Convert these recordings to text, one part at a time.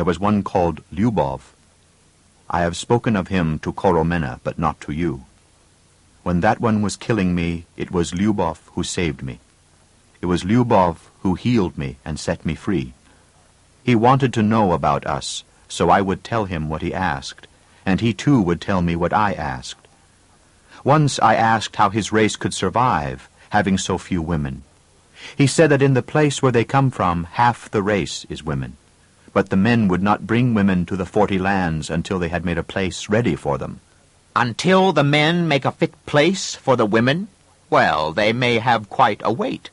There was one called Lyubov. I have spoken of him to Horomena, but not to you. When that one was killing me, it was Lyubov who saved me. It was Lyubov who healed me and set me free. He wanted to know about us, so I would tell him what he asked, and he too would tell me what I asked. Once I asked how his race could survive, having so few women. He said that in the place where they come from, half the race is women, but the men would not bring women to the 40 lands until they had made a place ready for them. Until the men make a fit place for the women? Well, they may have quite a wait.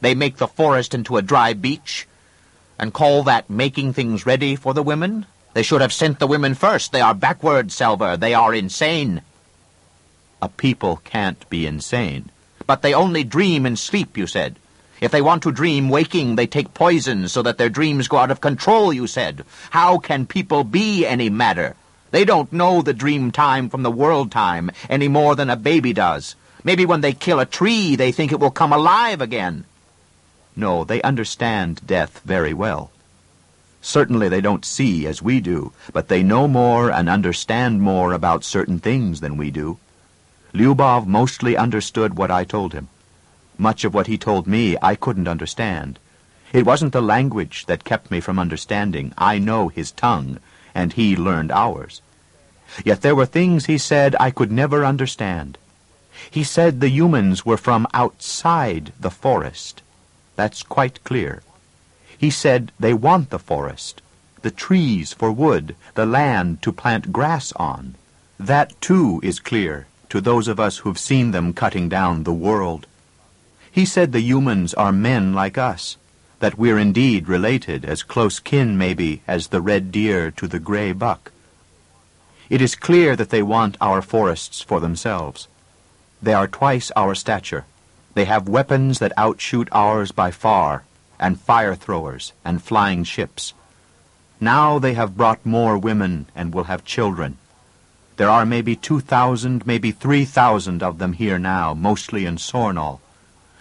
They make the forest into a dry beach, and call that making things ready for the women? They should have sent the women first. They are backward, Selver. They are insane. A people can't be insane. But they only dream in sleep, you said. If they want to dream waking, they take poison so that their dreams go out of control, you said. How can people be any matter? They don't know the dream time from the world time any more than a baby does. Maybe when they kill a tree, they think it will come alive again. No, they understand death very well. Certainly they don't see as we do, but they know more and understand more about certain things than we do. Lyubov mostly understood what I told him. Much of what he told me I couldn't understand. It wasn't the language that kept me from understanding. I know his tongue, and he learned ours. Yet there were things he said I could never understand. He said the humans were from outside the forest. That's quite clear. He said they want the forest, the trees for wood, the land to plant grass on. That, too, is clear to those of us who've seen them cutting down the world. He said the humans are men like us, that we're indeed related, as close kin, maybe, as the red deer to the gray buck. It is clear that they want our forests for themselves. They are twice our stature. They have weapons that outshoot ours by far, and fire-throwers, and flying ships. Now they have brought more women and will have children. There are maybe 2,000, maybe 3,000 of them here now, mostly in Sornal.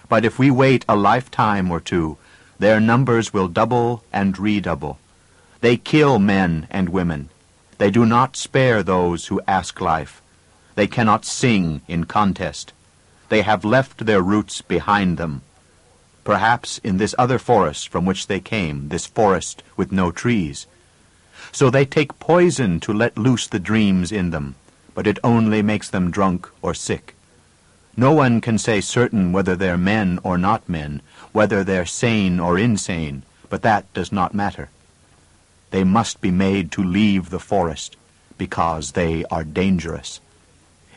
But if we wait a lifetime or two, their numbers will double and redouble. They kill men and women. They do not spare those who ask life. They cannot sing in contest. They have left their roots behind them. Perhaps in this other forest from which they came, this forest with no trees. So they take poison to let loose the dreams in them, but it only makes them drunk or sick. No one can say certain whether they're men or not men, whether they're sane or insane, but that does not matter. They must be made to leave the forest, because they are dangerous.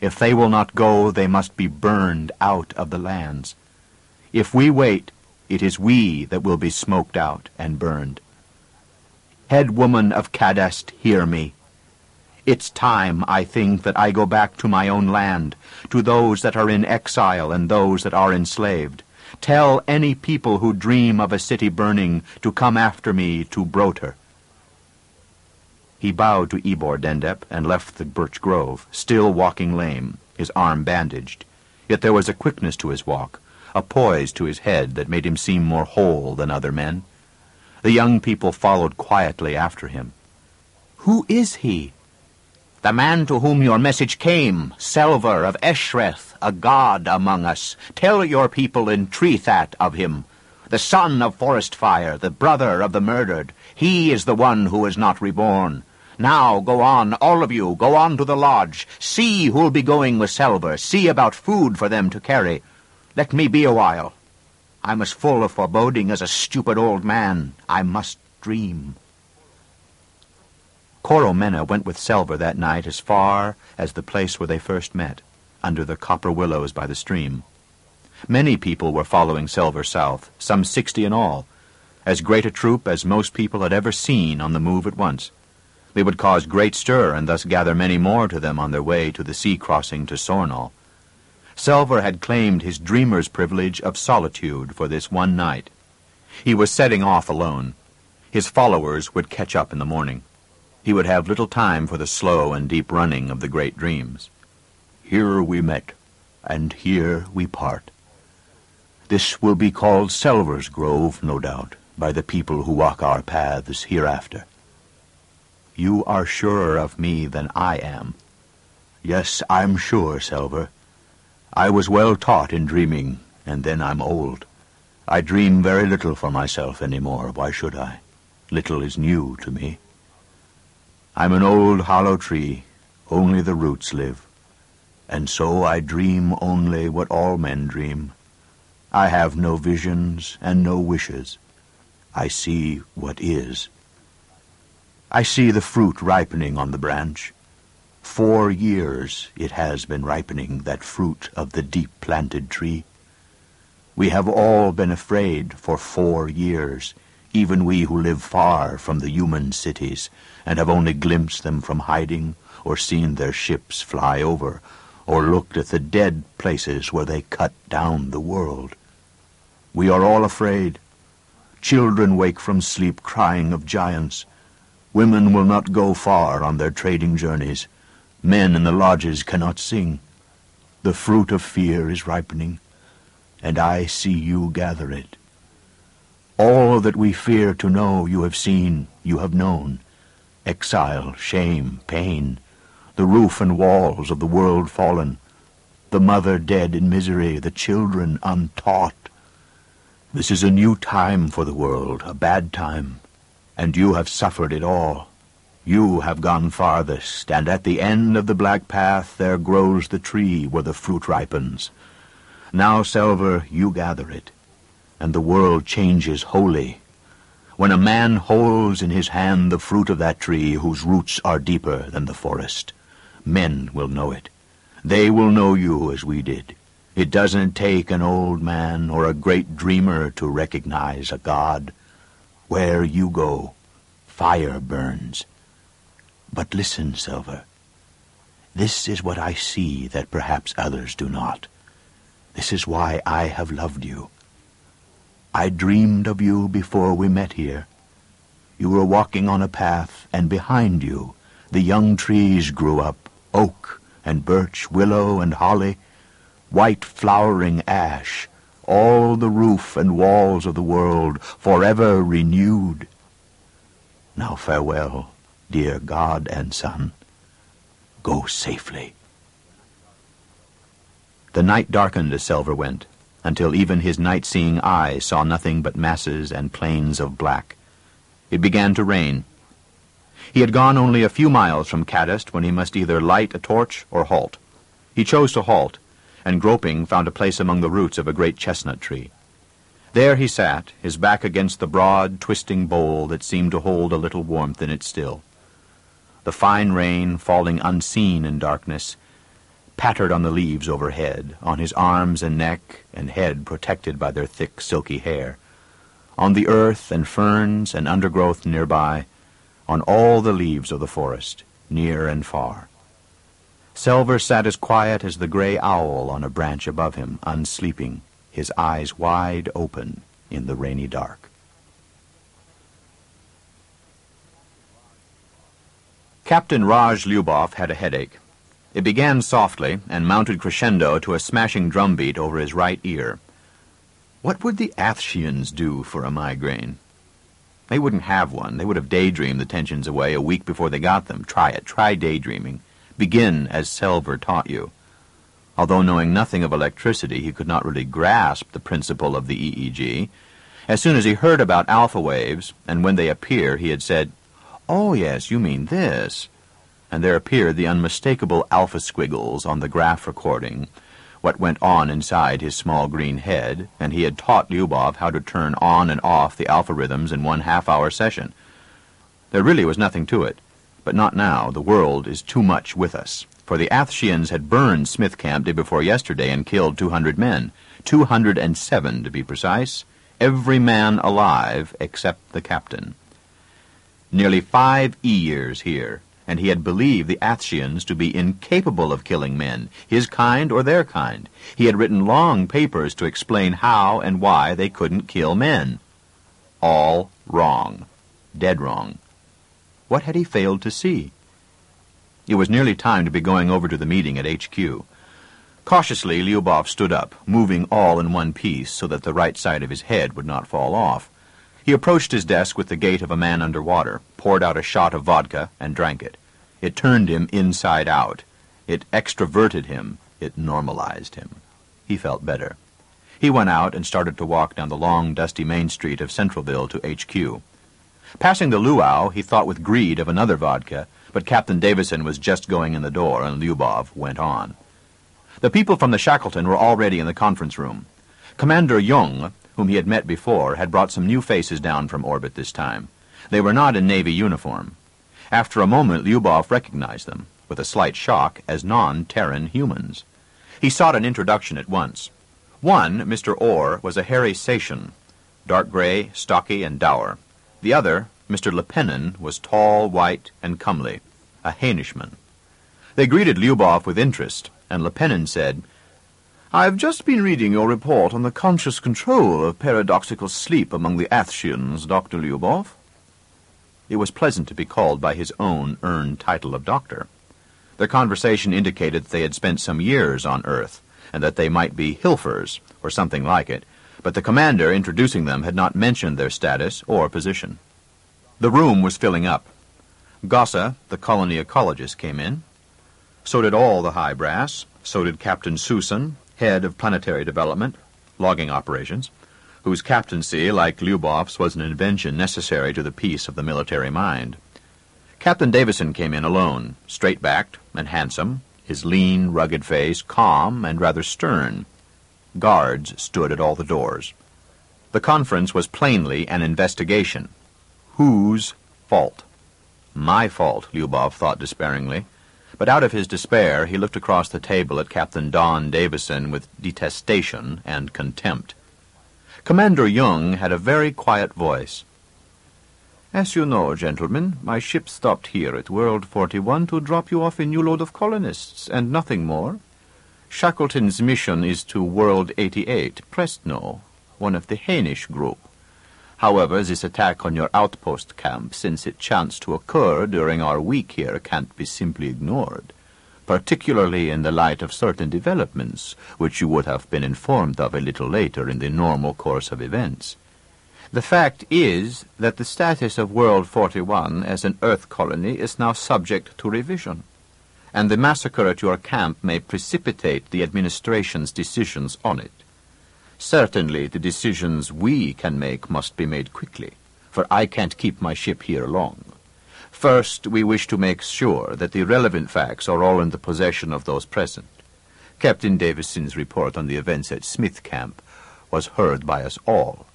If they will not go, they must be burned out of the lands. If we wait, it is we that will be smoked out and burned. Head woman of Kadest, hear me. It's time, I think, that I go back to my own land, to those that are in exile and those that are enslaved. Tell any people who dream of a city burning to come after me to Broter. He bowed to Ebor Dendep and left the birch grove, still walking lame, his arm bandaged. Yet there was a quickness to his walk, a poise to his head that made him seem more whole than other men. The young people followed quietly after him. Who is he? The man to whom your message came, Selver of Eshreth, a god among us. Tell your people in Treethat of him. The son of forest fire, the brother of the murdered. He is the one who is not reborn. Now go on, all of you, go on to the lodge. See who'll be going with Selver. See about food for them to carry. Let me be a while. I'm as full of foreboding as a stupid old man. I must dream. Horomena went with Selver that night as far as the place where they first met, under the copper willows by the stream. Many people were following Selver south, some 60 in all, as great a troop as most people had ever seen on the move at once. They would cause great stir and thus gather many more to them on their way to the sea crossing to Sornal. Selver had claimed his dreamer's privilege of solitude for this one night. He was setting off alone. His followers would catch up in the morning. He would have little time for the slow and deep running of the great dreams. Here we met, and here we part. This will be called Selver's Grove, no doubt, by the people who walk our paths hereafter. You are surer of me than I am. Yes, I'm sure, Selver. I was well taught in dreaming, and then I'm old. I dream very little for myself anymore. Why should I? Little is new to me. I'm an old hollow tree. Only the roots live. And so I dream only what all men dream. I have no visions and no wishes. I see what is. I see the fruit ripening on the branch. 4 years it has been ripening, that fruit of the deep-planted tree. We have all been afraid for 4 years, even we who live far from the human cities, and have only glimpsed them from hiding, or seen their ships fly over, or looked at the dead places where they cut down the world. We are all afraid. Children wake from sleep crying of giants. Women will not go far on their trading journeys. Men in the lodges cannot sing. The fruit of fear is ripening, and I see you gather it. All that we fear to know you have seen, you have known. Exile, shame, pain, the roof and walls of the world fallen, the mother dead in misery, the children untaught. This is a new time for the world, a bad time, and you have suffered it all. You have gone farthest, and at the end of the black path there grows the tree where the fruit ripens. Now, Selver, you gather it, and the world changes wholly. When a man holds in his hand the fruit of that tree whose roots are deeper than the forest, men will know it. They will know you as we did. It doesn't take an old man or a great dreamer to recognize a god. Where you go, fire burns. But listen, Selver. This is what I see that perhaps others do not. This is why I have loved you. I dreamed of you before we met here. You were walking on a path, and behind you the young trees grew up, oak and birch, willow and holly, white flowering ash, all the roof and walls of the world forever renewed. Now farewell, dear God and Son. Go safely. The night darkened as Selver went, until even his night-seeing eye saw nothing but masses and plains of black. It began to rain. He had gone only a few miles from Kadest when he must either light a torch or halt. He chose to halt, and groping found a place among the roots of a great chestnut tree. There he sat, his back against the broad, twisting bole that seemed to hold a little warmth in it still. The fine rain, falling unseen in darkness, pattered on the leaves overhead, on his arms and neck and head protected by their thick, silky hair, on the earth and ferns and undergrowth nearby, on all the leaves of the forest, near and far. Selver sat as quiet as the gray owl on a branch above him, unsleeping, his eyes wide open in the rainy dark. Captain Raj Lyubov had a headache. It began softly and mounted crescendo to a smashing drumbeat over his right ear. What would the Athsheans do for a migraine? They wouldn't have one. They would have daydreamed the tensions away a week before they got them. Try it. Try daydreaming. Begin as Selver taught you. Although knowing nothing of electricity, he could not really grasp the principle of the EEG. As soon as he heard about alpha waves, and when they appear, he had said, "Oh, yes, you mean this." And there appeared the unmistakable alpha squiggles on the graph recording, what went on inside his small green head, and he had taught Lyubov how to turn on and off the alpha rhythms in 1 half-hour session. There really was nothing to it, but not now. The world is too much with us, for the Athsheans had burned Smith Camp day before yesterday and killed 200 men, 207 to be precise, every man alive except the captain. Nearly 5 years here, and he had believed the Athsheans to be incapable of killing men, his kind or their kind. He had written long papers to explain how and why they couldn't kill men. All wrong. Dead wrong. What had he failed to see? It was nearly time to be going over to the meeting at HQ. Cautiously, Lyubov stood up, moving all in one piece so that the right side of his head would not fall off. He approached his desk with the gait of a man under water. poured out a shot of vodka and drank it. It turned him inside out. It extroverted him. It normalized him. He felt better. He went out and started to walk down the long, dusty main street of Centralville to HQ. Passing the luau, he thought with greed of another vodka, but Captain Davison was just going in the door, and Lyubov went on. The people from the Shackleton were already in the conference room. Commander Young, whom he had met before, had brought some new faces down from orbit this time. They were not in Navy uniform. After a moment, Lyubov recognized them, with a slight shock, as non-Terran humans. He sought an introduction at once. One, Mr. Orr, was a hairy Satian, dark gray, stocky, and dour. The other, Mr. Lepennon, was tall, white, and comely, a Hainishman. They greeted Lyubov with interest, and Lepennon said, "I've just been reading your report on the conscious control of paradoxical sleep among the Athsheans, Dr. Lyubov." It was pleasant to be called by his own earned title of doctor. Their conversation indicated that they had spent some years on Earth, and that they might be Hilfers, or something like it, but the commander introducing them had not mentioned their status or position. The room was filling up. Gosse, the colony ecologist, came in. So did all the high brass. So did Captain Susan, head of planetary development, logging operations, whose captaincy, like Lyubov's, was an invention necessary to the peace of the military mind. Captain Davison came in alone, straight-backed and handsome, his lean, rugged face calm and rather stern. Guards stood at all the doors. The conference was plainly an investigation. Whose fault? My fault, Lyubov thought despairingly. But out of his despair, he looked across the table at Captain Don Davison with detestation and contempt. Commander Young had a very quiet voice. "As you know, gentlemen, my ship stopped here at World 41 to drop you off a new load of colonists, and nothing more. Shackleton's mission is to World 88, Prestno, one of the Hainish group. However, this attack on your outpost camp, since it chanced to occur during our week here, can't be simply ignored, particularly in the light of certain developments, which you would have been informed of a little later in the normal course of events. The fact is that the status of World 41 as an Earth colony is now subject to revision, and the massacre at your camp may precipitate the administration's decisions on it. Certainly the decisions we can make must be made quickly, for I can't keep my ship here long. First, we wish to make sure that the relevant facts are all in the possession of those present. Captain Davison's report on the events at Smith Camp was heard by us all.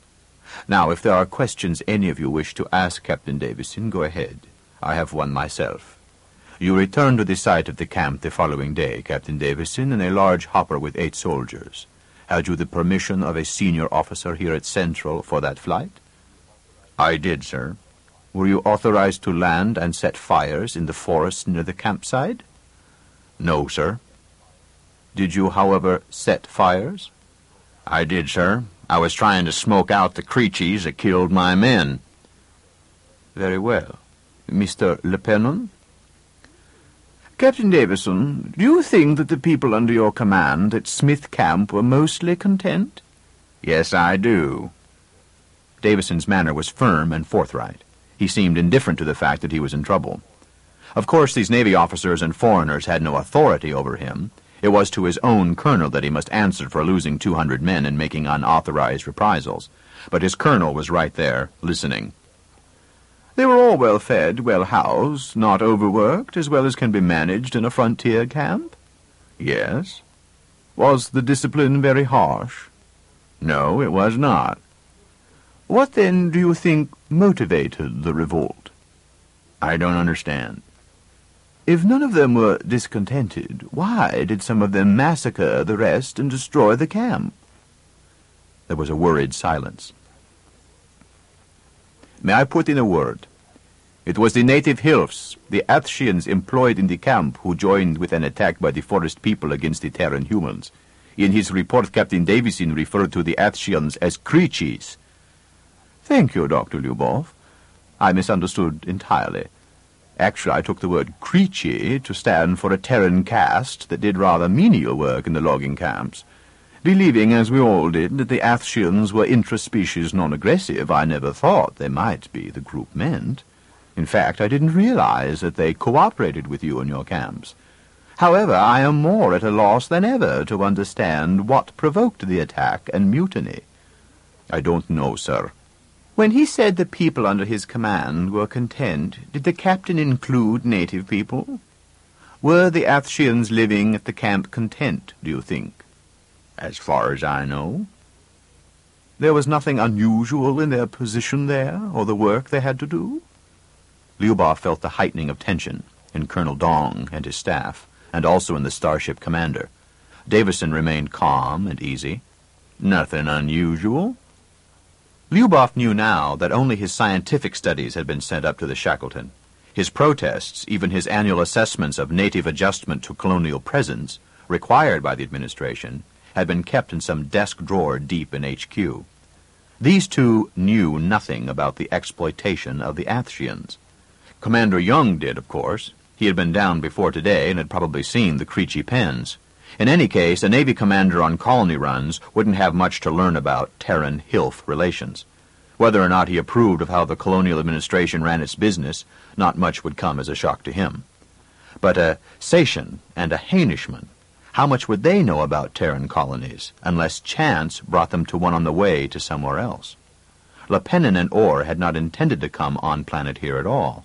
Now, if there are questions any of you wish to ask Captain Davison, go ahead. I have one myself. You return to the site of the camp the following day, Captain Davison, in a large hopper with 8 soldiers. Had you the permission of a senior officer here at Central for that flight?" "I did, sir." "Were you authorized to land and set fires in the forest near the campsite?" "No, sir." "Did you, however, set fires?" "I did, sir. I was trying to smoke out the Creechies that killed my men." "Very well. Mr. Lepennon?" "Captain Davison, do you think that the people under your command at Smith Camp were mostly content?" "Yes, I do." Davison's manner was firm and forthright. He seemed indifferent to the fact that he was in trouble. Of course, these Navy officers and foreigners had no authority over him. It was to his own colonel that he must answer for losing 200 men and making unauthorized reprisals. But his colonel was right there, listening. "They were all well fed, well housed, not overworked, as well as can be managed in a frontier camp?" "Yes." "Was the discipline very harsh?" "No, it was not." "What, then, do you think motivated the revolt?" "I don't understand." "If none of them were discontented, why did some of them massacre the rest and destroy the camp?" There was a worried silence. "May I put in a word? It was the native Hilfs, the Athsheans employed in the camp, who joined with an attack by the forest people against the Terran humans. In his report, Captain Davison referred to the Athsheans as Creechies." "Thank you, Dr. Lyubov. I misunderstood entirely. Actually, I took the word Creechie to stand for a Terran caste that did rather menial work in the logging camps. Believing, as we all did, that the Athsheans were intra-species non-aggressive, I never thought they might be the group meant. In fact, I didn't realize that they cooperated with you in your camps. However, I am more at a loss than ever to understand what provoked the attack and mutiny. I don't know, sir. When he said the people under his command were content, did the captain include native people? Were the Athsheans living at the camp content, do you think? As far as I know. There was nothing unusual in their position there, or the work they had to do? Lyubov felt the heightening of tension in Colonel Dong and his staff, and also in the starship commander. Davison remained calm and easy. Nothing unusual. Lyubov knew now that only his scientific studies had been sent up to the Shackleton. His protests, even his annual assessments of native adjustment to colonial presence, required by the administration, had been kept in some desk drawer deep in HQ. These two knew nothing about the exploitation of the Athsheans. Commander Young did, of course. He had been down before today and had probably seen the Creechie pens. In any case, a Navy commander on colony runs wouldn't have much to learn about Terran-Hilf relations. Whether or not he approved of how the colonial administration ran its business, not much would come as a shock to him. But a Satian and a Hainishman, how much would they know about Terran colonies, unless chance brought them to one on the way to somewhere else? Lepennon and Orr had not intended to come on planet here at all.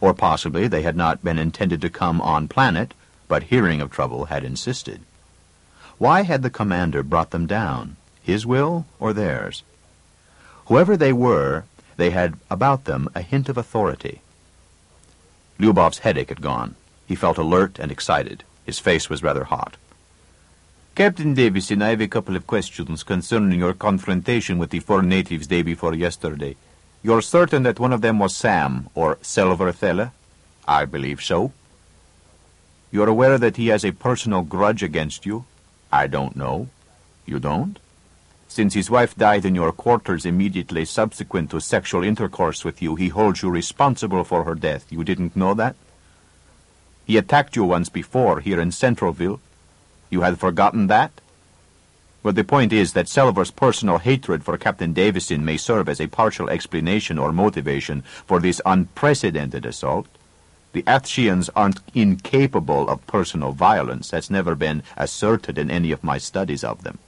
Or possibly they had not been intended to come on planet, but hearing of trouble had insisted. Why had the commander brought them down, his will or theirs? Whoever they were, they had about them a hint of authority. Lyubov's headache had gone. He felt alert and excited. His face was rather hot. Captain Davison, I have a couple of questions concerning your confrontation with the four natives day before yesterday. You're certain that one of them was Sam, or Selver Fella? I believe so. You're aware that he has a personal grudge against you? I don't know. You don't? Since his wife died in your quarters immediately subsequent to sexual intercourse with you, he holds you responsible for her death. You didn't know that? He attacked you once before, here in Centralville. You had forgotten that? Well, the point is that Selver's personal hatred for Captain Davison may serve as a partial explanation or motivation for this unprecedented assault. The Athsheans aren't incapable of personal violence. That's never been asserted in any of my studies of them.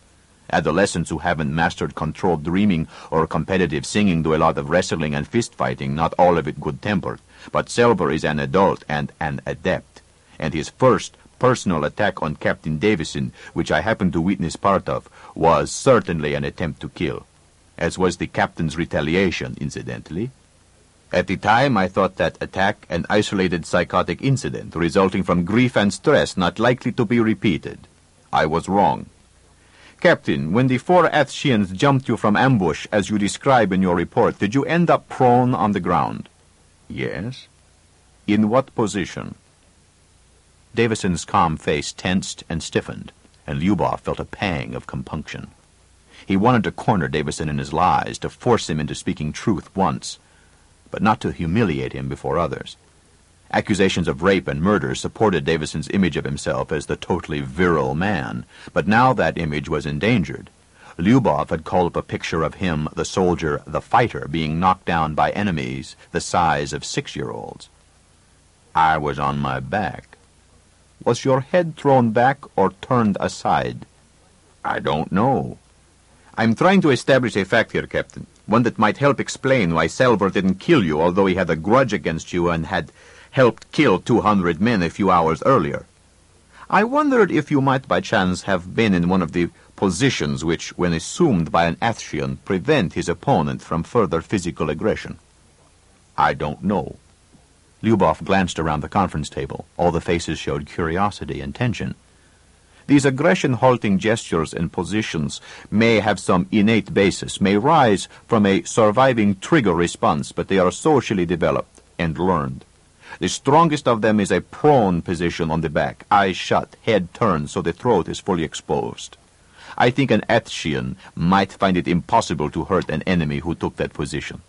Adolescents who haven't mastered controlled dreaming or competitive singing do a lot of wrestling and fist-fighting, not all of it good-tempered. But Selver is an adult and an adept, and his first personal attack on Captain Davison, which I happened to witness part of, was certainly an attempt to kill, as was the captain's retaliation, incidentally. At the time, I thought that attack an isolated psychotic incident resulting from grief and stress not likely to be repeated. I was wrong. Captain, when the four Athsheans jumped you from ambush, as you describe in your report, did you end up prone on the ground? Yes. In what position? Davison's calm face tensed and stiffened, and Lyubov felt a pang of compunction. He wanted to corner Davison in his lies, to force him into speaking truth once, but not to humiliate him before others. Accusations of rape and murder supported Davison's image of himself as the totally virile man, but now that image was endangered. Lyubov had called up a picture of him, the soldier, the fighter, being knocked down by enemies the size of 6-year-olds. I was on my back. Was your head thrown back or turned aside? I don't know. I'm trying to establish a fact here, Captain, one that might help explain why Selver didn't kill you, although he had a grudge against you and had helped kill 200 men a few hours earlier. I wondered if you might by chance have been in one of the positions which, when assumed by an Athshean, prevent his opponent from further physical aggression. I don't know. Lyubov glanced around the conference table. All the faces showed curiosity and tension. These aggression-halting gestures and positions may have some innate basis, may rise from a surviving trigger response, but they are socially developed and learned. The strongest of them is a prone position on the back, eyes shut, head turned so the throat is fully exposed. I think an Athshean might find it impossible to hurt an enemy who took that position.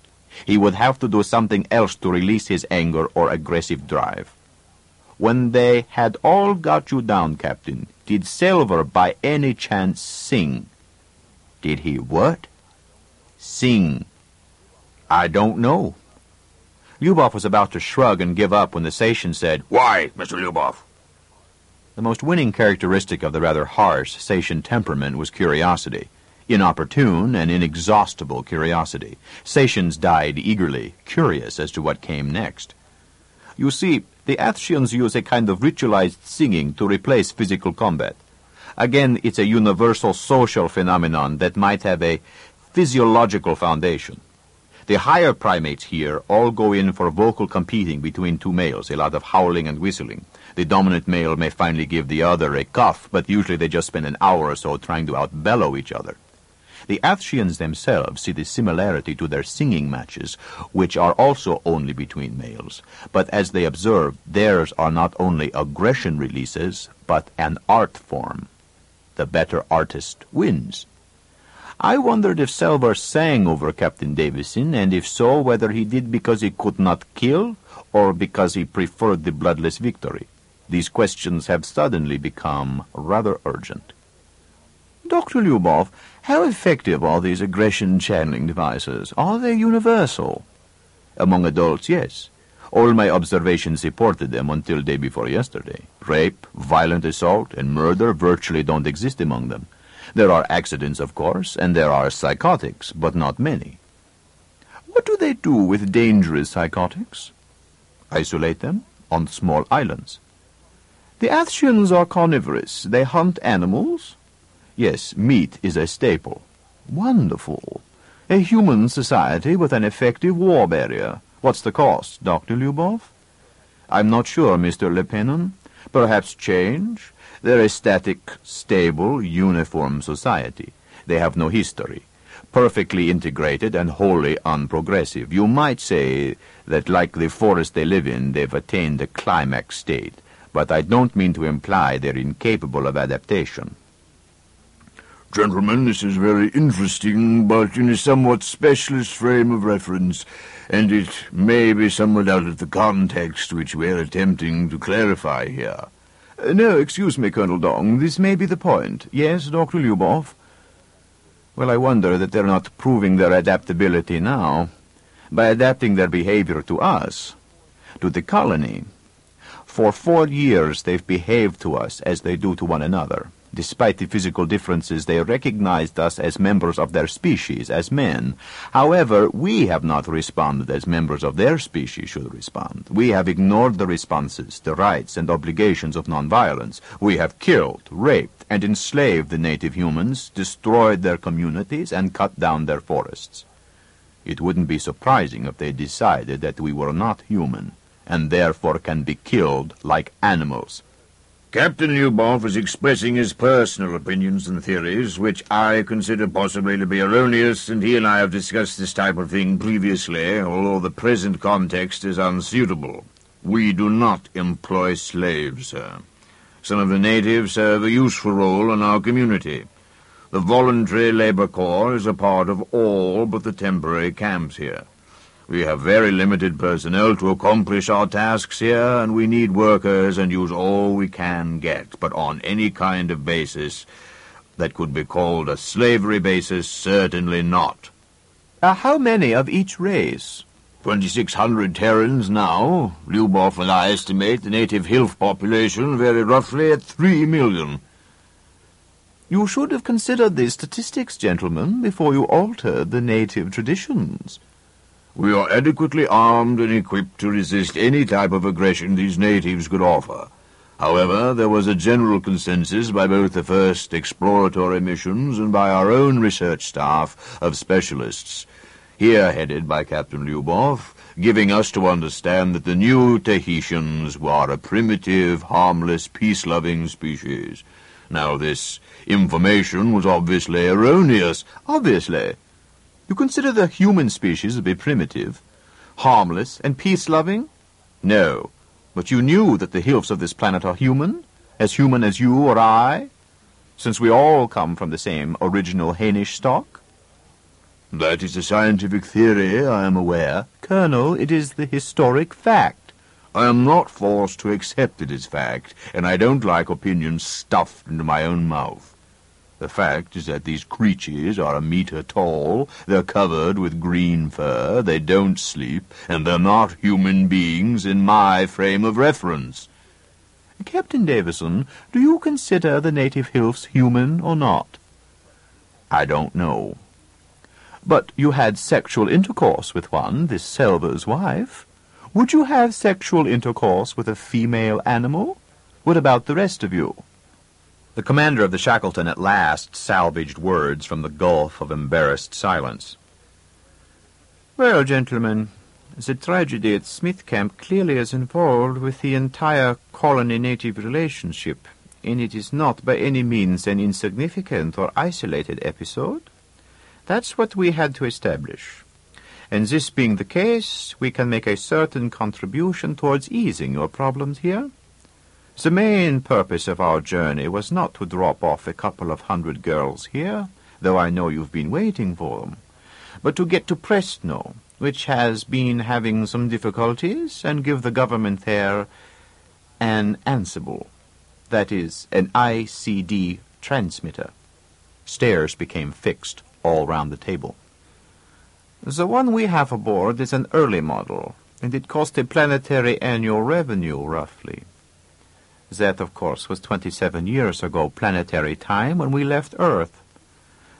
He would have to do something else to release his anger or aggressive drive. When they had all got you down, Captain, did Selver by any chance sing? Did he what? Sing. I don't know. Lyubov was about to shrug and give up when the Satian said, "Why, Mr. Lyubov?" The most winning characteristic of the rather harsh Satian temperament was curiosity. Inopportune and inexhaustible curiosity. Satians died eagerly, curious as to what came next. "You see, the Athsheans use a kind of ritualized singing to replace physical combat. Again, it's a universal social phenomenon that might have a physiological foundation. The higher primates here all go in for vocal competing between two males, a lot of howling and whistling. The dominant male may finally give the other a cuff, but usually they just spend an hour or so trying to out-bellow each other. The Athsheans themselves see the similarity to their singing matches, which are also only between males. But as they observe, theirs are not only aggression releases, but an art form. The better artist wins. I wondered if Selver sang over Captain Davison, and if so, whether he did because he could not kill, or because he preferred the bloodless victory. These questions have suddenly become rather urgent." "Dr. Lyubov, how effective are these aggression-channeling devices? Are they universal?" "Among adults, yes. All my observations supported them until day before yesterday. Rape, violent assault, and murder virtually don't exist among them. There are accidents, of course, and there are psychotics, but not many." "What do they do with dangerous psychotics?" "Isolate them on small islands." "The Athsheans are carnivorous. They hunt animals?" "Yes, meat is a staple." "Wonderful. A human society with an effective war barrier. What's the cost, Dr. Lyubov?" "I'm not sure, Mr. Lepennon. Perhaps change. They're a static, stable, uniform society. They have no history. Perfectly integrated and wholly unprogressive. You might say that, like the forest they live in, they've attained a climax state. But I don't mean to imply they're incapable of adaptation." "Gentlemen, this is very interesting, but in a somewhat specialist frame of reference, and it may be somewhat out of the context which we are attempting to clarify here." "No, excuse me, Colonel Dong, this may be the point. Yes, Dr. Lyubov?" "Well, I wonder that they're not proving their adaptability now, by adapting their behavior to us, to the colony. For 4 years they've behaved to us as they do to one another. Despite the physical differences, they recognized us as members of their species, as men. However, we have not responded as members of their species should respond. We have ignored the responses, the rights and obligations of nonviolence. We have killed, raped, and enslaved the native humans, destroyed their communities, and cut down their forests. It wouldn't be surprising if they decided that we were not human, and therefore can be killed like animals." "Captain Lyubov is expressing his personal opinions and theories, which I consider possibly to be erroneous, and he and I have discussed this type of thing previously, although the present context is unsuitable. We do not employ slaves, sir. Some of the natives serve a useful role in our community. The voluntary labor corps is a part of all but the temporary camps here. We have very limited personnel to accomplish our tasks here, and we need workers and use all we can get. But on any kind of basis that could be called a slavery basis, certainly not." How many of each race?" 2,600 Terrans now. Lyubov and I estimate the native Hilf population very roughly at 3 million. "You should have considered these statistics, gentlemen, before you altered the native traditions." "We are adequately armed and equipped to resist any type of aggression these natives could offer. However, there was a general consensus by both the first exploratory missions and by our own research staff of specialists, here headed by Captain Lyubov, giving us to understand that the New Tahitians were a primitive, harmless, peace-loving species. Now, this information was obviously erroneous." "Obviously. You consider the human species to be primitive, harmless, and peace-loving?" "No. But you knew that the Hilfs of this planet are human as you or I, since we all come from the same original Hainish stock?" "That is a scientific theory, I am aware." "Colonel, it is the historic fact." "I am not forced to accept it as fact, and I don't like opinions stuffed into my own mouth." The fact is that these Creechies are a meter tall, they're covered with green fur, they don't sleep, and they're not human beings in my frame of reference. Captain Davison, do you consider the native Hilfs human or not? I don't know. But you had sexual intercourse with one, this Selver's wife. Would you have sexual intercourse with a female animal? What about the rest of you? The commander of the Shackleton at last salvaged words from the gulf of embarrassed silence. Well, gentlemen, the tragedy at Smith Camp clearly is involved with the entire colony-native relationship, and it is not by any means an insignificant or isolated episode. That's what we had to establish. And this being the case, we can make a certain contribution towards easing your problems here. The main purpose of our journey was not to drop off a couple of hundred girls here, though I know you've been waiting for them, but to get to Prestno, which has been having some difficulties, and give the government there an Ansible, that is, an ICD transmitter. Stares became fixed all round the table. The one we have aboard is an early model, and it cost a planetary annual revenue, roughly. That, of course, was 27 years ago planetary time when we left Earth.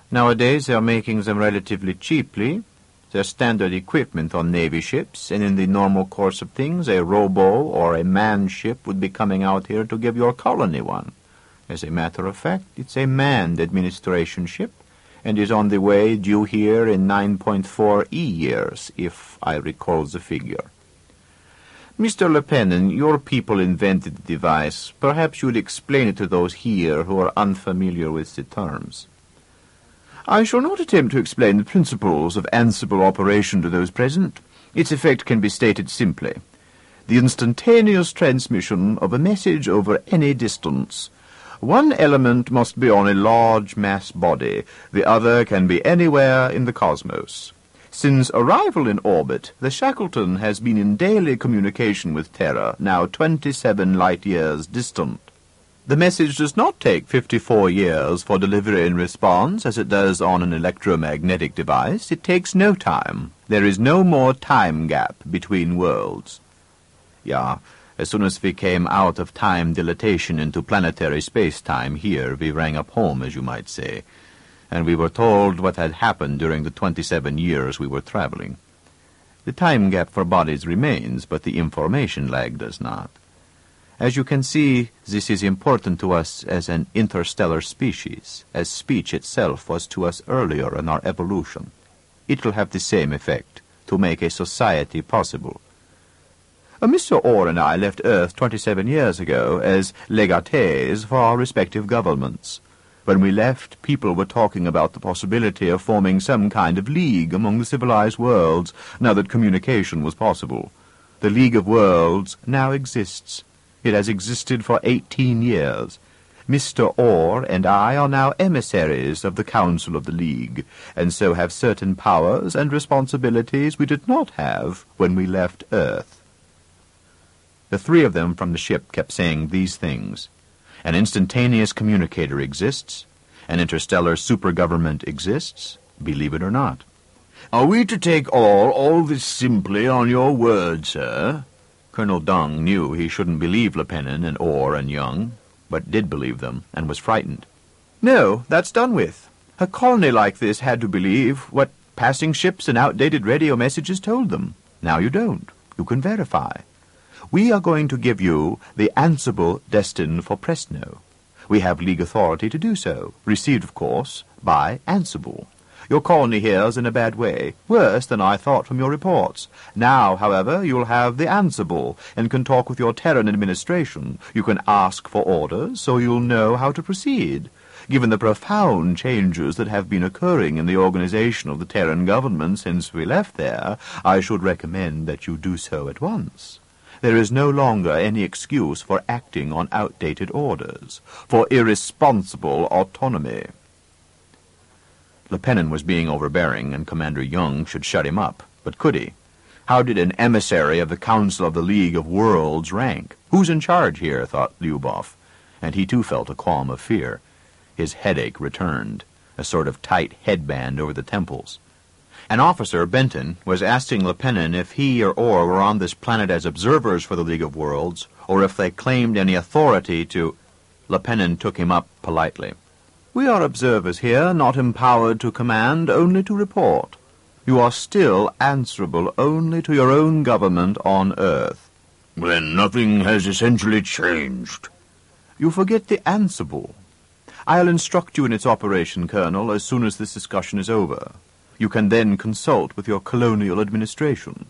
Nowadays they are making them relatively cheaply. They're standard equipment on Navy ships, and in the normal course of things a robo or a man ship would be coming out here to give your colony one. As a matter of fact, it's a manned administration ship, and is on the way due here in 9.4 E years, if I recall the figure. Mr. Lepennon, your people invented the device. Perhaps you'd explain it to those here who are unfamiliar with the terms. I shall not attempt to explain the principles of Ansible operation to those present. Its effect can be stated simply. The instantaneous transmission of a message over any distance. One element must be on a large mass body, the other can be anywhere in the cosmos. Since arrival in orbit, the Shackleton has been in daily communication with Terra, now 27 light-years distant. The message does not take 54 years for delivery and response, as it does on an electromagnetic device. It takes no time. There is no more time gap between worlds. Yeah. As soon as we came out of time dilatation into planetary space-time here, we rang up home, as you might say, and we were told what had happened during the 27 years we were traveling. The time gap for bodies remains, but the information lag does not. As you can see, this is important to us as an interstellar species, as speech itself was to us earlier in our evolution. It will have the same effect, to make a society possible. Mr. Orr and I left Earth 27 years ago as legates for our respective governments. When we left, people were talking about the possibility of forming some kind of league among the civilized worlds, now that communication was possible. The League of Worlds now exists. It has existed for 18 years. Mr. Orr and I are now emissaries of the Council of the League, and so have certain powers and responsibilities we did not have when we left Earth. The three of them from the ship kept saying these things. An instantaneous communicator exists. An interstellar supergovernment exists, believe it or not. Are we to take all this simply on your word, sir? Colonel Dong knew he shouldn't believe Lepennon and Orr and Young, but did believe them and was frightened. No, that's done with. A colony like this had to believe what passing ships and outdated radio messages told them. Now you don't. You can verify. We are going to give you the Ansible destined for Prestno. We have league authority to do so, received, of course, by Ansible. Your colony here is in a bad way, worse than I thought from your reports. Now, however, you'll have the Ansible, and can talk with your Terran administration. You can ask for orders, so you'll know how to proceed. Given the profound changes that have been occurring in the organization of the Terran government since we left there, I should recommend that you do so at once. There is no longer any excuse for acting on outdated orders, for irresponsible autonomy. Lepennon was being overbearing, and Commander Young should shut him up, but could he? How did an emissary of the Council of the League of Worlds rank? Who's in charge here, thought Lyubov, and he too felt a qualm of fear. His headache returned, a sort of tight headband over the temples. An officer, Benton, was asking Lepennon if he or Orr were on this planet as observers for the League of Worlds, or if they claimed any authority to... Lepennon took him up politely. "We are observers here, not empowered to command, only to report. You are still answerable only to your own government on Earth." "Then nothing has essentially changed." "You forget the Ansible. I'll instruct you in its operation, Colonel, as soon as this discussion is over. You can then consult with your colonial administration."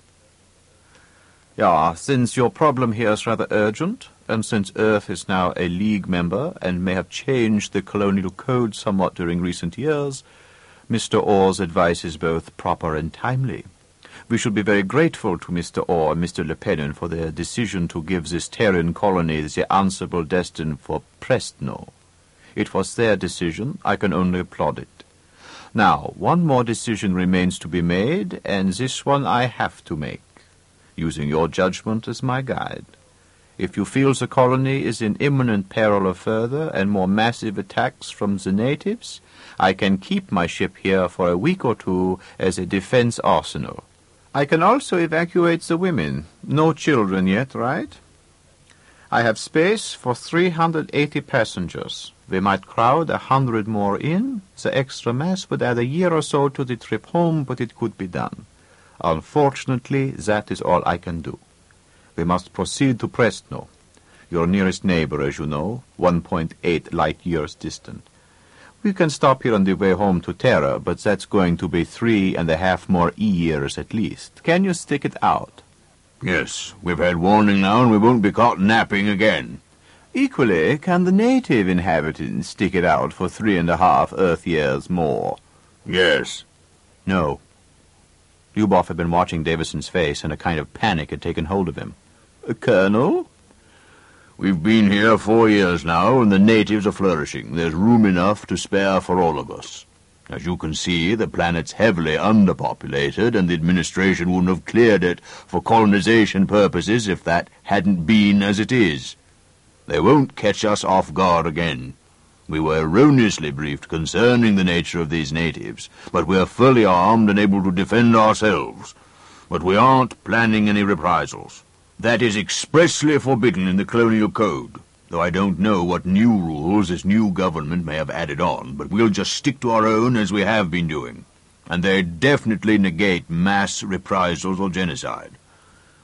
Since your problem here is rather urgent, and since Earth is now a League member and may have changed the colonial code somewhat during recent years, Mr. Orr's advice is both proper and timely. We should be very grateful to Mr. Orr and Mr. Lepennon for their decision to give this Terran colony the Ansible destined for Prestno. It was their decision. I can only applaud it. Now, one more decision remains to be made, and this one I have to make, using your judgment as my guide. If you feel the colony is in imminent peril of further and more massive attacks from the natives, I can keep my ship here for a week or two as a defense arsenal. I can also evacuate the women. No children yet, right? I have space for 380 passengers. We might crowd 100 more in. The extra mass would add a year or so to the trip home, but it could be done. Unfortunately, that is all I can do. We must proceed to Prestno, your nearest neighbor, as you know, 1.8 light-years distant. We can stop here on the way home to Terra, but that's going to be 3.5 more E-years at least. Can you stick it out? Yes, we've had warning now, and we won't be caught napping again. Equally, can the native inhabitants stick it out for 3.5 Earth-years more? Yes. No. Lyubov had been watching Davison's face, and a kind of panic had taken hold of him. Colonel? We've been here 4 years now, and the natives are flourishing. There's room enough to spare for all of us. As you can see, the planet's heavily underpopulated, and the administration wouldn't have cleared it for colonization purposes if that hadn't been as it is. They won't catch us off guard again. We were erroneously briefed concerning the nature of these natives, but we're fully armed and able to defend ourselves. But we aren't planning any reprisals. That is expressly forbidden in the colonial code, though I don't know what new rules this new government may have added on, but we'll just stick to our own as we have been doing. And they definitely negate mass reprisals or genocide.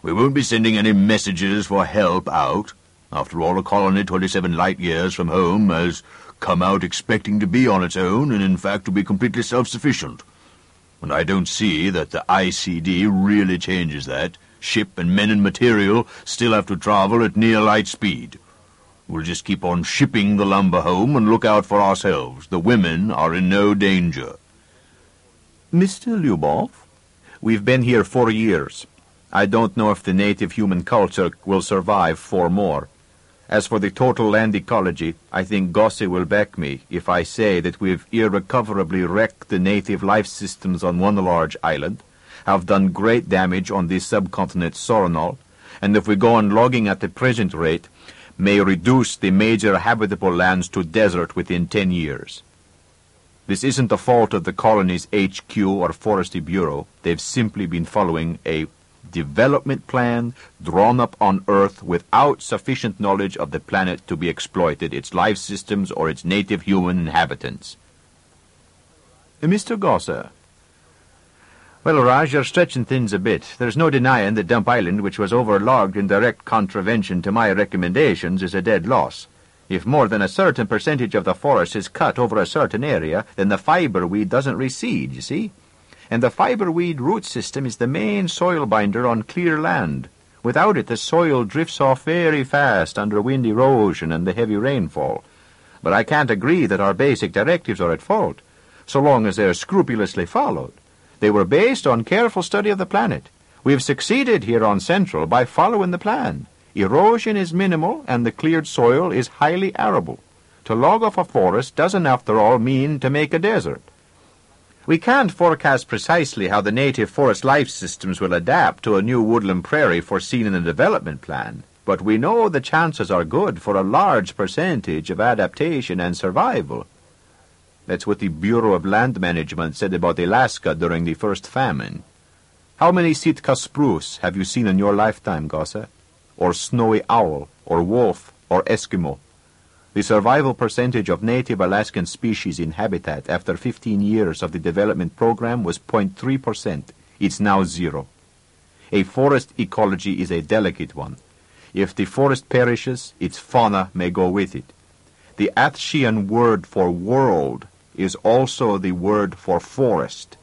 We won't be sending any messages for help out. After all, a colony 27 light-years from home has come out expecting to be on its own and, in fact, to be completely self-sufficient. And I don't see that the ICD really changes that. Ship and men and material still have to travel at near light speed. We'll just keep on shipping the lumber home and look out for ourselves. The women are in no danger. Mr. Lyubov, we've been here 4 years. I don't know if the native human culture will survive 4 more. As for the total land ecology, I think Gosse will back me if I say that we've irrecoverably wrecked the native life systems on one large island, have done great damage on the subcontinent Sornal, and if we go on logging at the present rate, may reduce the major habitable lands to desert within 10 years. This isn't the fault of the colony's HQ or Forestry Bureau. They've simply been following a development plan drawn up on Earth without sufficient knowledge of the planet to be exploited, its life systems, or its native human inhabitants. Mr. Gosse. Well, Raj, you're stretching things a bit. There's no denying that Dump Island, which was overlogged in direct contravention to my recommendations, is a dead loss. If more than a certain percentage of the forest is cut over a certain area, then the fiberweed doesn't recede, you see? And the fiberweed root system is the main soil binder on clear land. Without it, the soil drifts off very fast under wind erosion and the heavy rainfall. But I can't agree that our basic directives are at fault, so long as they're scrupulously followed. They were based on careful study of the planet. We've succeeded here on Central by following the plan. Erosion is minimal, and the cleared soil is highly arable. To log off a forest doesn't, after all, mean to make a desert. We can't forecast precisely how the native forest life systems will adapt to a new woodland prairie foreseen in the development plan, but we know the chances are good for a large percentage of adaptation and survival. That's what the Bureau of Land Management said about Alaska during the first famine. How many Sitka spruce have you seen in your lifetime, Gosse? Or snowy owl, or wolf, or Eskimo? The survival percentage of native Alaskan species in habitat after 15 years of the development program was 0.3%. It's now 0. A forest ecology is a delicate one. If the forest perishes, its fauna may go with it. The Athshean word for world is also the word for forest.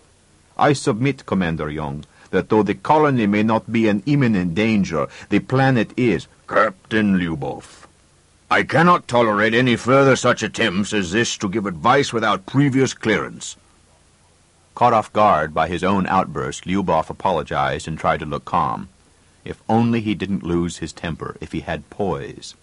I submit, Commander Young, that though the colony may not be in imminent danger, the planet is. Captain Lyubov, I cannot tolerate any further such attempts as this to give advice without previous clearance. Caught off guard by his own outburst, Lyubov apologized and tried to look calm. If only he didn't lose his temper, if he had poise.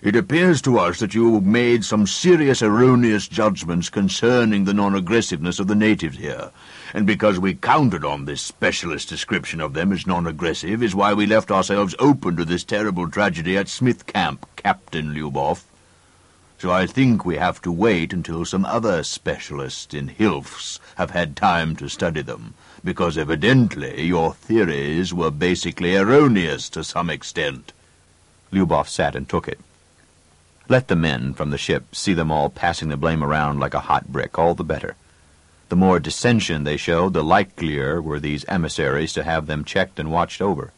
It appears to us that you made some serious erroneous judgments concerning the non-aggressiveness of the natives here, and because we counted on this specialist description of them as non-aggressive is why we left ourselves open to this terrible tragedy at Smith Camp, Captain Lyubov. So I think we have to wait until some other specialists in Hilfs have had time to study them, because evidently your theories were basically erroneous to some extent. Lyubov sat and took it. Let the men from the ship see them all passing the blame around like a hot brick, all the better. The more dissension they showed, the likelier were these emissaries to have them checked and watched over.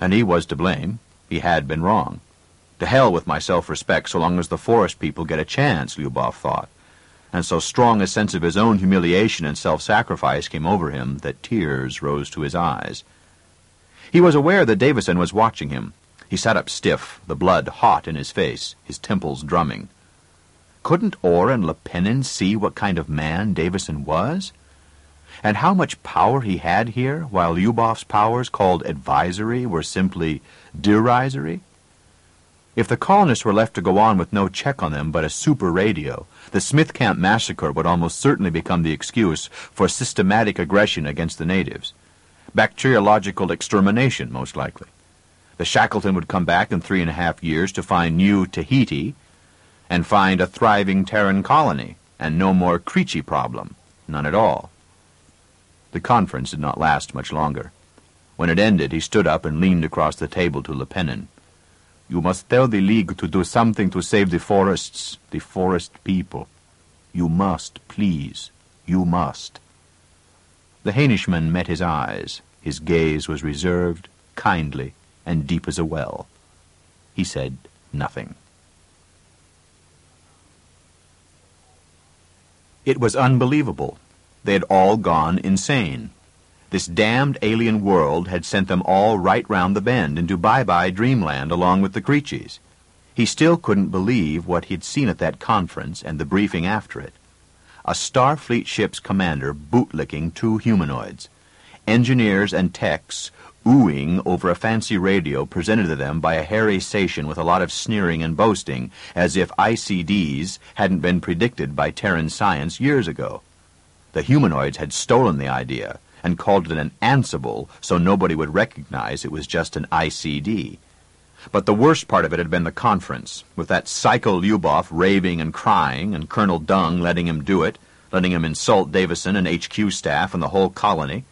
And he was to blame. He had been wrong. To hell with my self-respect so long as the forest people get a chance, Lyubov thought. And so strong a sense of his own humiliation and self-sacrifice came over him that tears rose to his eyes. He was aware that Davison was watching him. He sat up stiff, the blood hot in his face, his temples drumming. Couldn't Orr and Lepennon see what kind of man Davison was? And how much power he had here, while Lyubov's powers, called advisory, were simply derisory? If the colonists were left to go on with no check on them but a super radio, the Smith Camp massacre would almost certainly become the excuse for systematic aggression against the natives. Bacteriological extermination, most likely. The Shackleton would come back in 3.5 years to find New Tahiti and find a thriving Terran colony and no more Creechies problem, none at all. The conference did not last much longer. When it ended, he stood up and leaned across the table to Lepennon. You must tell the League to do something to save the forests, the forest people. You must, please. You must. The Hainishman met his eyes. His gaze was reserved, kindly, and deep as a well. He said nothing. It was unbelievable. They had all gone insane. This damned alien world had sent them all right round the bend into bye-bye dreamland along with the Creechies. He still couldn't believe what he'd seen at that conference and the briefing after it. A Starfleet ship's commander bootlicking two humanoids. Engineers and techs oohing over a fancy radio presented to them by a hairy station with a lot of sneering and boasting, as if ICDs hadn't been predicted by Terran science years ago. The humanoids had stolen the idea and called it an Ansible so nobody would recognize it was just an ICD. But the worst part of it had been the conference, with that psycho Lyubov raving and crying and Colonel Dong letting him do it, letting him insult Davison and HQ staff and the whole colony,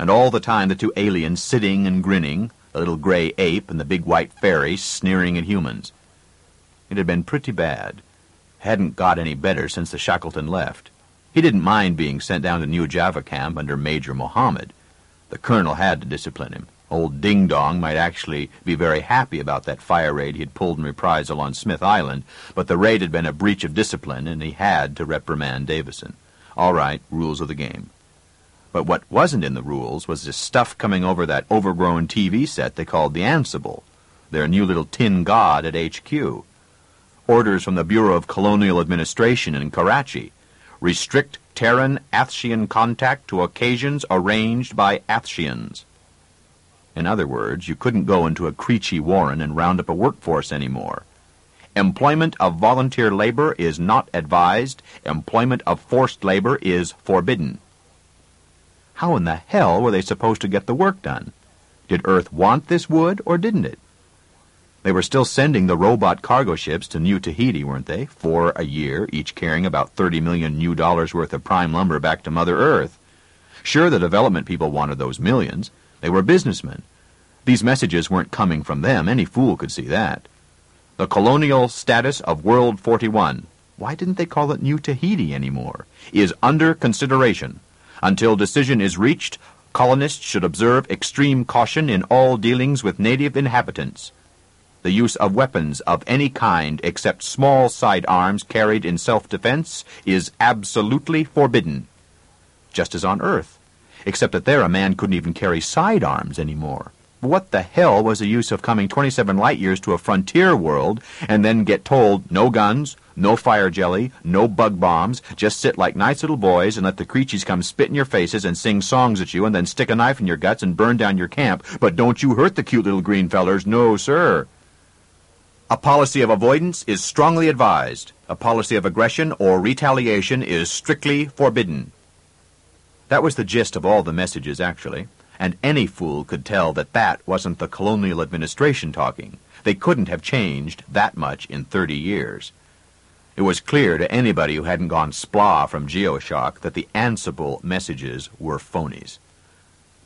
and all the time the two aliens sitting and grinning, the little gray ape and the big white fairy sneering at humans. It had been pretty bad. Hadn't got any better since the Shackleton left. He didn't mind being sent down to New Java camp under Major Mohammed. The colonel had to discipline him. Old Ding Dong might actually be very happy about that fire raid he had pulled in reprisal on Smith Island, but the raid had been a breach of discipline, and he had to reprimand Davison. All right, rules of the game. But what wasn't in the rules was this stuff coming over that overgrown TV set they called the Ansible, their new little tin god at HQ. Orders from the Bureau of Colonial Administration in Karachi. Restrict Terran-Athshean contact to occasions arranged by Athsheans. In other words, you couldn't go into a Creechie warren and round up a workforce anymore. Employment of volunteer labor is not advised. Employment of forced labor is forbidden. How in the hell were they supposed to get the work done? Did Earth want this wood, or didn't it? They were still sending the robot cargo ships to New Tahiti, weren't they? 4 a year, each carrying about $30 million worth of prime lumber back to Mother Earth. Sure, the development people wanted those millions. They were businessmen. These messages weren't coming from them. Any fool could see that. The colonial status of World 41, why didn't they call it New Tahiti anymore, is under consideration. Until decision is reached, colonists should observe extreme caution in all dealings with native inhabitants. The use of weapons of any kind except small sidearms carried in self-defense is absolutely forbidden. Just as on Earth, except that there a man couldn't even carry sidearms anymore. What the hell was the use of coming 27 light years to a frontier world and then get told no guns, no fire jelly, no bug bombs, just sit like nice little boys and let the Creechies come spit in your faces and sing songs at you and then stick a knife in your guts and burn down your camp, but don't you hurt the cute little green fellers, no sir. A policy of avoidance is strongly advised. A policy of aggression or retaliation is strictly forbidden. That was the gist of all the messages, actually. And any fool could tell that that wasn't the colonial administration talking. They couldn't have changed that much in 30 years. It was clear to anybody who hadn't gone splah from Geoshock that the Ansible messages were phonies.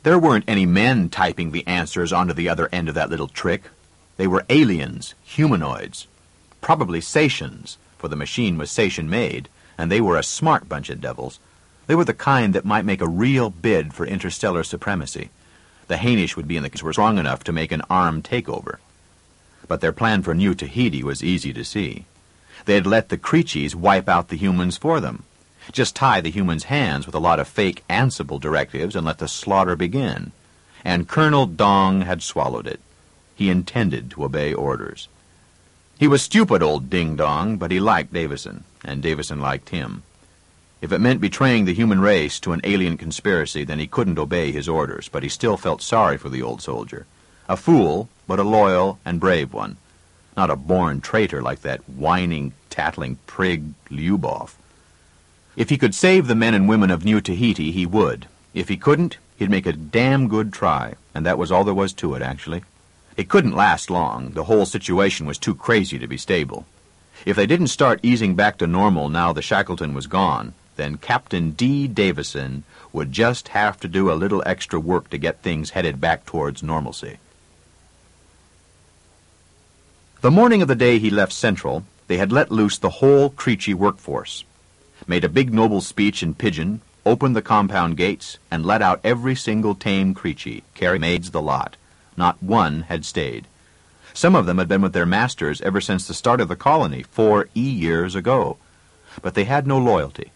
There weren't any men typing the answers onto the other end of that little trick. They were aliens, humanoids, probably Satians, for the machine was Satian-made, and they were a smart bunch of devils. They were the kind that might make a real bid for interstellar supremacy. The Hainish would be in the case were strong enough to make an armed takeover. But their plan for New Tahiti was easy to see. They'd let the Creechies wipe out the humans for them. Just tie the humans' hands with a lot of fake Ansible directives and let the slaughter begin. And Colonel Dong had swallowed it. He intended to obey orders. He was stupid, old ding-dong, but he liked Davison, and Davison liked him. If it meant betraying the human race to an alien conspiracy, then he couldn't obey his orders, but he still felt sorry for the old soldier. A fool, but a loyal and brave one. Not a born traitor like that whining, tattling prig Lyubov. If he could save the men and women of New Tahiti, he would. If he couldn't, he'd make a damn good try, and that was all there was to it, actually. It couldn't last long. The whole situation was too crazy to be stable. If they didn't start easing back to normal now the Shackleton was gone, then Captain D. Davison would just have to do a little extra work to get things headed back towards normalcy. The morning of the day he left Central, they had let loose the whole Creechie workforce, made a big noble speech in Pigeon, opened the compound gates, and let out every single tame Creechie, carry maids the lot. Not one had stayed. Some of them had been with their masters ever since the start of the colony 4 years ago, but they had no loyalty.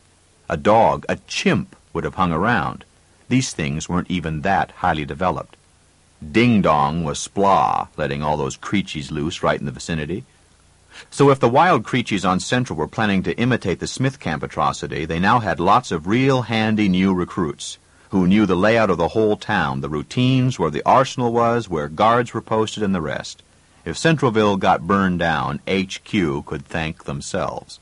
A dog, a chimp, would have hung around. These things weren't even that highly developed. Ding-dong was splah, letting all those Creechies loose right in the vicinity. So if the wild Creechies on Central were planning to imitate the Smith Camp atrocity, they now had lots of real handy new recruits who knew the layout of the whole town, the routines, where the arsenal was, where guards were posted, and the rest. If Centralville got burned down, HQ could thank themselves.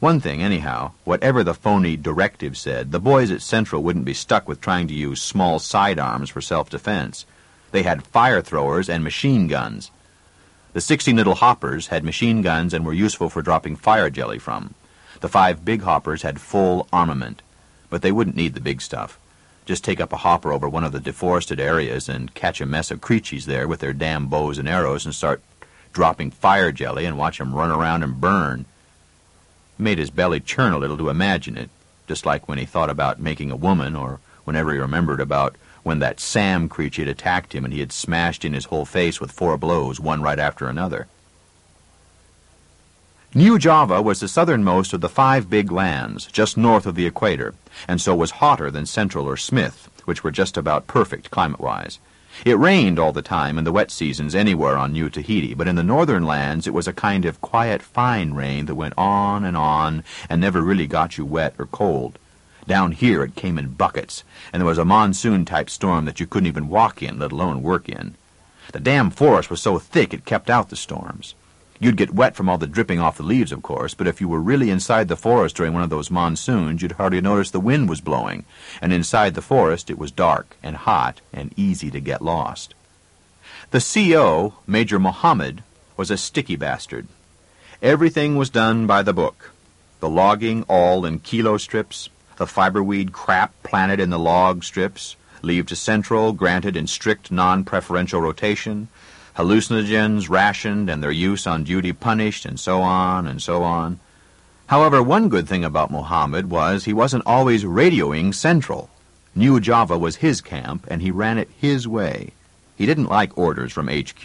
One thing, anyhow, whatever the phony directive said, the boys at Central wouldn't be stuck with trying to use small sidearms for self-defense. They had fire throwers and machine guns. The 16 little hoppers had machine guns and were useful for dropping fire jelly from. The 5 big hoppers had full armament, but they wouldn't need the big stuff. Just take up a hopper over one of the deforested areas and catch a mess of Creechies there with their damn bows and arrows and start dropping fire jelly and watch them run around and burn. Made his belly churn a little to imagine it, just like when he thought about making a woman or whenever he remembered about when that Sam Creechie had attacked him and he had smashed in his whole face with 4 blows, one right after another. New Java was the southernmost of the 5 big lands, just north of the equator, and so was hotter than Central or Smith, which were just about perfect climate-wise. It rained all the time in the wet seasons anywhere on New Tahiti, but in the northern lands it was a kind of quiet, fine rain that went on and never really got you wet or cold. Down here it came in buckets, and there was a monsoon-type storm that you couldn't even walk in, let alone work in. The damn forest was so thick it kept out the storms. You'd get wet from all the dripping off the leaves, of course, but if you were really inside the forest during one of those monsoons, you'd hardly notice the wind was blowing, and inside the forest it was dark and hot and easy to get lost. The CO, Major Mohammed, was a sticky bastard. Everything was done by the book. The logging all in kilo strips, the fiberweed crap planted in the log strips, leave to central granted in strict non-preferential rotation, hallucinogens rationed and their use on duty punished, and so on and so on. However, one good thing about Mohammed was he wasn't always radioing central. New Java was his camp, and he ran it his way. He didn't like orders from HQ.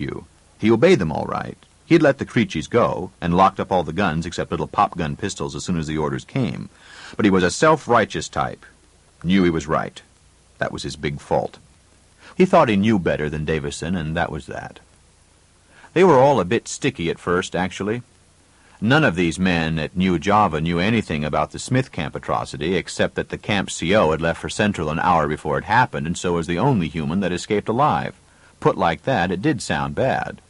He obeyed them all right. He'd let the Creechies go and locked up all the guns except little popgun pistols as soon as the orders came. But he was a self-righteous type. Knew he was right. That was his big fault. He thought he knew better than Davison, and that was that. They were all a bit sticky at first, actually. None of these men at New Java knew anything about the Smith Camp atrocity, except that the camp CO had left for Central an hour before it happened, and so was the only human that escaped alive. Put like that, it did sound bad.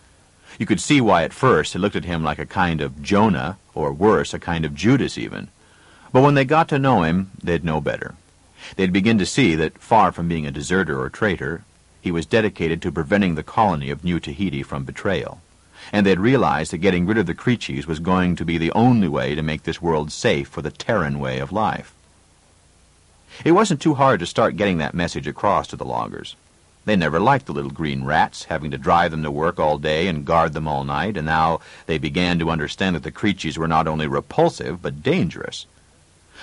You could see why at first they looked at him like a kind of Jonah, or worse, a kind of Judas even. But when they got to know him, they'd know better. They'd begin to see that, far from being a deserter or traitor, he was dedicated to preventing the colony of New Tahiti from betrayal. And they'd realized that getting rid of the Creechies was going to be the only way to make this world safe for the Terran way of life. It wasn't too hard to start getting that message across to the loggers. They never liked the little green rats, having to drive them to work all day and guard them all night, and now they began to understand that the Creechies were not only repulsive, but dangerous.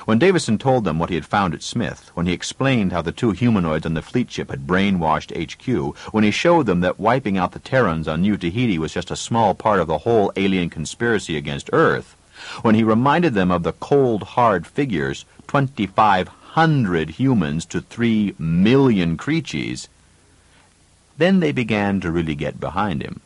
When Davison told them what he had found at Smith, when he explained how the two humanoids on the fleet ship had brainwashed HQ, when he showed them that wiping out the Terrans on New Tahiti was just a small part of the whole alien conspiracy against Earth, when he reminded them of the cold, hard figures, 2,500 humans to 3 million Creechies, then they began to really get behind him.